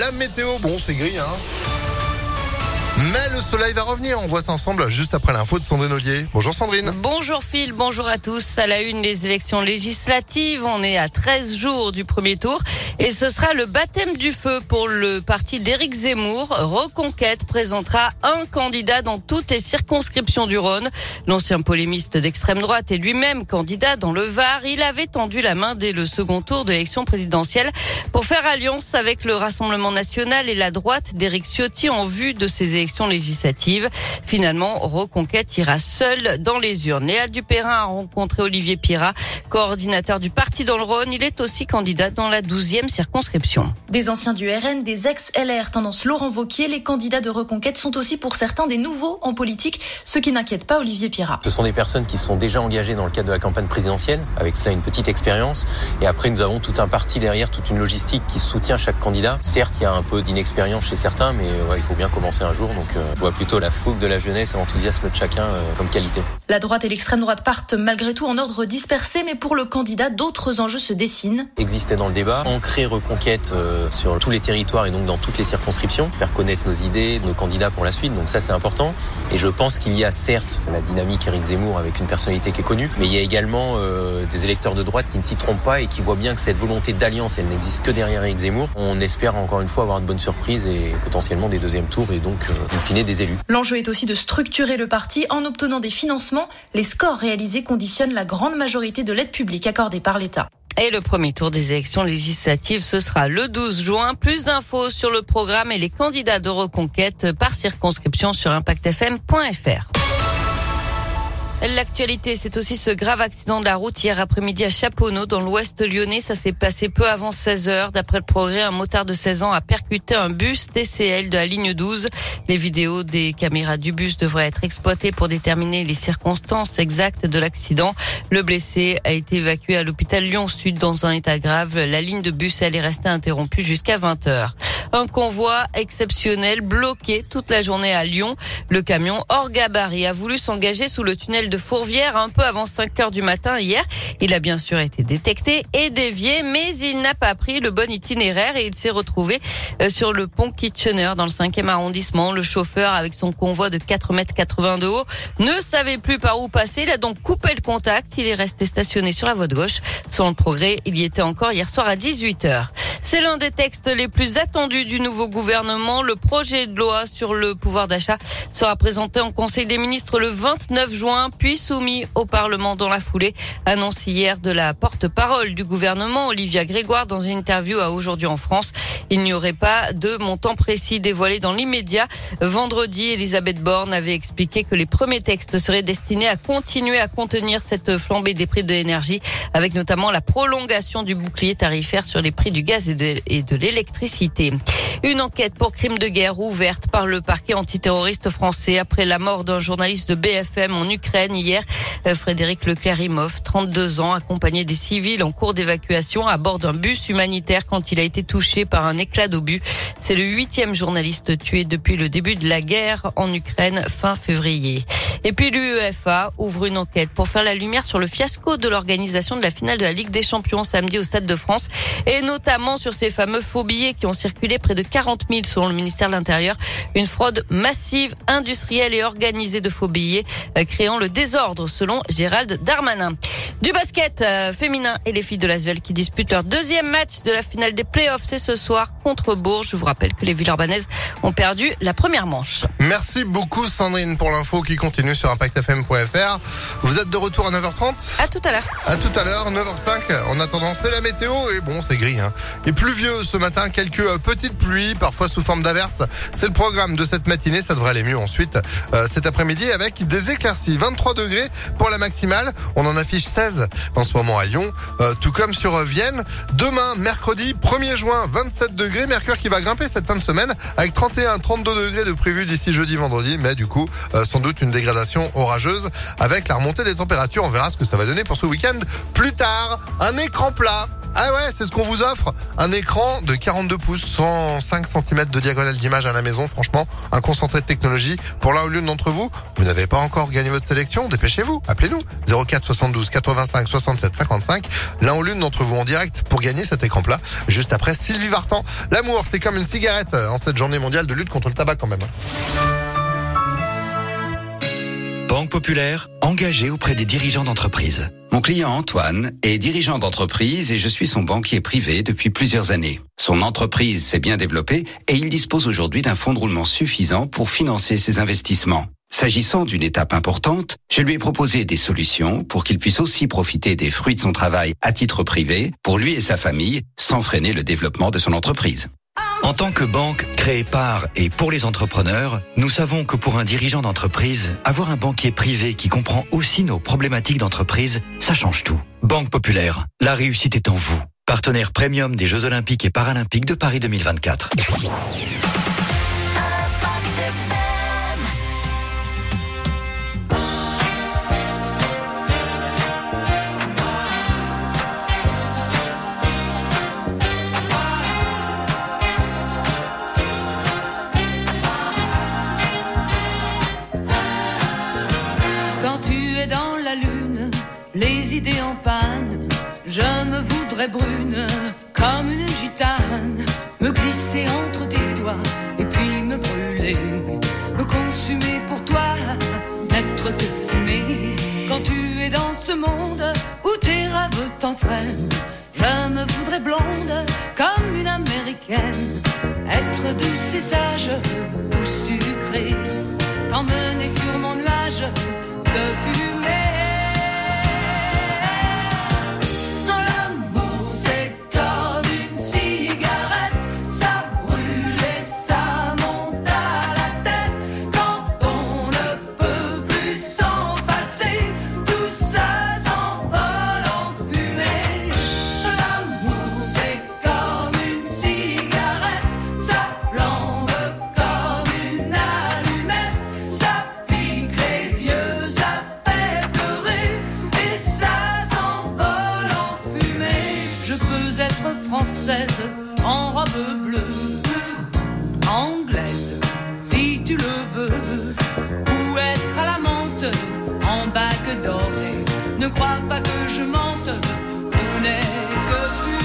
La météo, bon, c'est gris, hein. Mais le soleil va revenir, on voit ça ensemble juste après l'info de Sandrine Ollier. Bonjour Sandrine. Bonjour Phil, bonjour à tous. À la une, les élections législatives, on est à 13 jours du premier tour et ce sera le baptême du feu pour le parti d'Éric Zemmour. Reconquête présentera un candidat dans toutes les circonscriptions du Rhône. L'ancien polémiste d'extrême droite est lui-même candidat dans le Var. Il avait tendu la main dès le second tour de l'élection présidentielle pour faire alliance avec le Rassemblement national et la droite d'Éric Ciotti en vue de ces élections législative. Finalement, Reconquête ira seule dans les urnes. Léa Dupérin a rencontré Olivier Pirat, coordinateur du parti dans le Rhône. Il est aussi candidat dans la 12e circonscription. Des anciens du RN, des ex-LR, tendance Laurent Wauquiez, les candidats de Reconquête sont aussi pour certains des nouveaux en politique, ce qui n'inquiète pas Olivier Pirat. Ce sont des personnes qui sont déjà engagées dans le cadre de la campagne présidentielle, avec cela une petite expérience. Et après, nous avons tout un parti derrière, toute une logistique qui soutient chaque candidat. Certes, il y a un peu d'inexpérience chez certains, mais ouais, il faut bien commencer un jour. Donc, je vois plutôt la fougue de la jeunesse et l'enthousiasme de chacun comme qualité. La droite et l'extrême droite partent malgré tout en ordre dispersé, mais pour le candidat, d'autres enjeux se dessinent. Exister dans le débat, ancrer Reconquête sur tous les territoires et donc dans toutes les circonscriptions, faire connaître nos idées, nos candidats pour la suite, donc ça c'est important. Et je pense qu'il y a certes la dynamique Éric Zemmour avec une personnalité qui est connue, mais il y a également des électeurs de droite qui ne s'y trompent pas et qui voient bien que cette volonté d'alliance, elle n'existe que derrière Éric Zemmour. On espère encore une fois avoir de bonnes surprises et potentiellement des deuxièmes tours et donc in fine des élus. L'enjeu est aussi de structurer le parti en obtenant des financements. Les scores réalisés conditionnent la grande majorité de l'aide publique accordée par l'État. Et le premier tour des élections législatives, ce sera le 12 juin. Plus d'infos sur le programme et les candidats de Reconquête par circonscription sur impactfm.fr. L'actualité, c'est aussi ce grave accident de la route hier après-midi à Chaponneau, dans l'ouest lyonnais. Ça s'est passé peu avant 16h. D'après le Progrès, un motard de 16 ans a percuté un bus TCL de la ligne 12. Les vidéos des caméras du bus devraient être exploitées pour déterminer les circonstances exactes de l'accident. Le blessé a été évacué à l'hôpital Lyon-Sud dans un état grave. La ligne de bus, elle est restée interrompue jusqu'à 20h. Un convoi exceptionnel bloqué toute la journée à Lyon. Le camion hors gabarit a voulu s'engager sous le tunnel de Fourvière un peu avant 5h du matin hier. Il a bien sûr été détecté et dévié, mais il n'a pas pris le bon itinéraire et il s'est retrouvé sur le pont Kitchener dans le 5e arrondissement. Le chauffeur, avec son convoi de 4,80 m de haut, ne savait plus par où passer. Il a donc coupé le contact. Il est resté stationné sur la voie de gauche. Selon le Progrès, il y était encore hier soir à 18h. C'est l'un des textes les plus attendus du nouveau gouvernement. Le projet de loi sur le pouvoir d'achat sera présenté en Conseil des ministres le 29 juin, puis soumis au Parlement dans la foulée. Annonce hier de la porte-parole du gouvernement, Olivia Grégoire, dans une interview à Aujourd'hui en France. Il n'y aurait pas de montant précis dévoilé dans l'immédiat. Vendredi, Elisabeth Borne avait expliqué que les premiers textes seraient destinés à continuer à contenir cette flambée des prix de l'énergie, avec notamment la prolongation du bouclier tarifaire sur les prix du gaz et de l'électricité. Une enquête pour crime de guerre ouverte par le parquet antiterroriste français après la mort d'un journaliste de BFM en Ukraine hier. Frédéric leclerc, 32 ans, accompagné des civils en cours d'évacuation à bord d'un bus humanitaire quand il a été touché par un éclat d'obus. C'est le 8e journaliste tué depuis le début de la guerre en Ukraine fin février. Et puis l'UEFA ouvre une enquête pour faire la lumière sur le fiasco de l'organisation de la finale de la Ligue des Champions samedi au Stade de France, et notamment sur ces fameux faux billets qui ont circulé, près de 40 000 selon le ministère de l'Intérieur. Une fraude massive, industrielle et organisée de faux billets, créant le désordre selon Gérald Darmanin. Du basket féminin et les filles de l'ASVEL qui disputent leur deuxième match de la finale des playoffs, c'est ce soir contre Bourges. Je vous rappelle que les Villeurbannaises ont perdu la première manche. Merci beaucoup Sandrine pour l'info qui continue sur impactfm.fr. Vous êtes de retour à 9h30. À tout à l'heure. À tout à l'heure, 9h05. En attendant, c'est la météo et bon, c'est gris, hein. Et pluvieux ce matin, quelques petites pluies, parfois sous forme d'averses. C'est le programme de cette matinée. Ça devrait aller mieux ensuite cet après-midi avec des éclaircies. 23 degrés pour la maximale. On en affiche 16 en ce moment à Lyon, tout comme sur Vienne. Demain, mercredi 1er juin, 27 degrés. Mercure qui va grimper cette fin de semaine avec 31-32 degrés de prévu d'ici jeudi, vendredi. Mais du coup, sans doute une dégradation orageuse avec la remontée des températures. On verra ce que ça va donner pour ce week-end. Plus tard, un écran plat. Ah ouais, c'est ce qu'on vous offre. Un écran de 42 pouces, 105 cm de diagonale d'image à la maison. Franchement, un concentré de technologie. Pour l'un ou l'une d'entre vous, vous n'avez pas encore gagné votre sélection, dépêchez-vous, appelez-nous. 04 72 85 67 55. L'un ou l'une d'entre vous en direct pour gagner cet écran plat. Juste après Sylvie Vartan. L'amour, c'est comme une cigarette en cette journée mondiale de lutte contre le tabac quand même. Banque Populaire, engagée auprès des dirigeants d'entreprise. Mon client Antoine est dirigeant d'entreprise et je suis son banquier privé depuis plusieurs années. Son entreprise s'est bien développée et il dispose aujourd'hui d'un fonds de roulement suffisant pour financer ses investissements. S'agissant d'une étape importante, je lui ai proposé des solutions pour qu'il puisse aussi profiter des fruits de son travail à titre privé, pour lui et sa famille, sans freiner le développement de son entreprise. En tant que banque créée par et pour les entrepreneurs, nous savons que pour un dirigeant d'entreprise, avoir un banquier privé qui comprend aussi nos problématiques d'entreprise, ça change tout. Banque Populaire, la réussite est en vous. Partenaire premium des Jeux Olympiques et Paralympiques de Paris 2024. Les idées en panne, je me voudrais brune comme une gitane, me glisser entre tes doigts et puis me brûler, me consumer pour toi, n'être que fumée. Quand tu es dans ce monde où tes rêves t'entraînent, je me voudrais blonde comme une américaine, être douce et sage ou sucrée, t'emmener sur mon nuage de fumée. En robe bleue, anglaise, si tu le veux, ou être à la menthe, en bague dorée. Ne crois pas que je mente, on n'est que plus.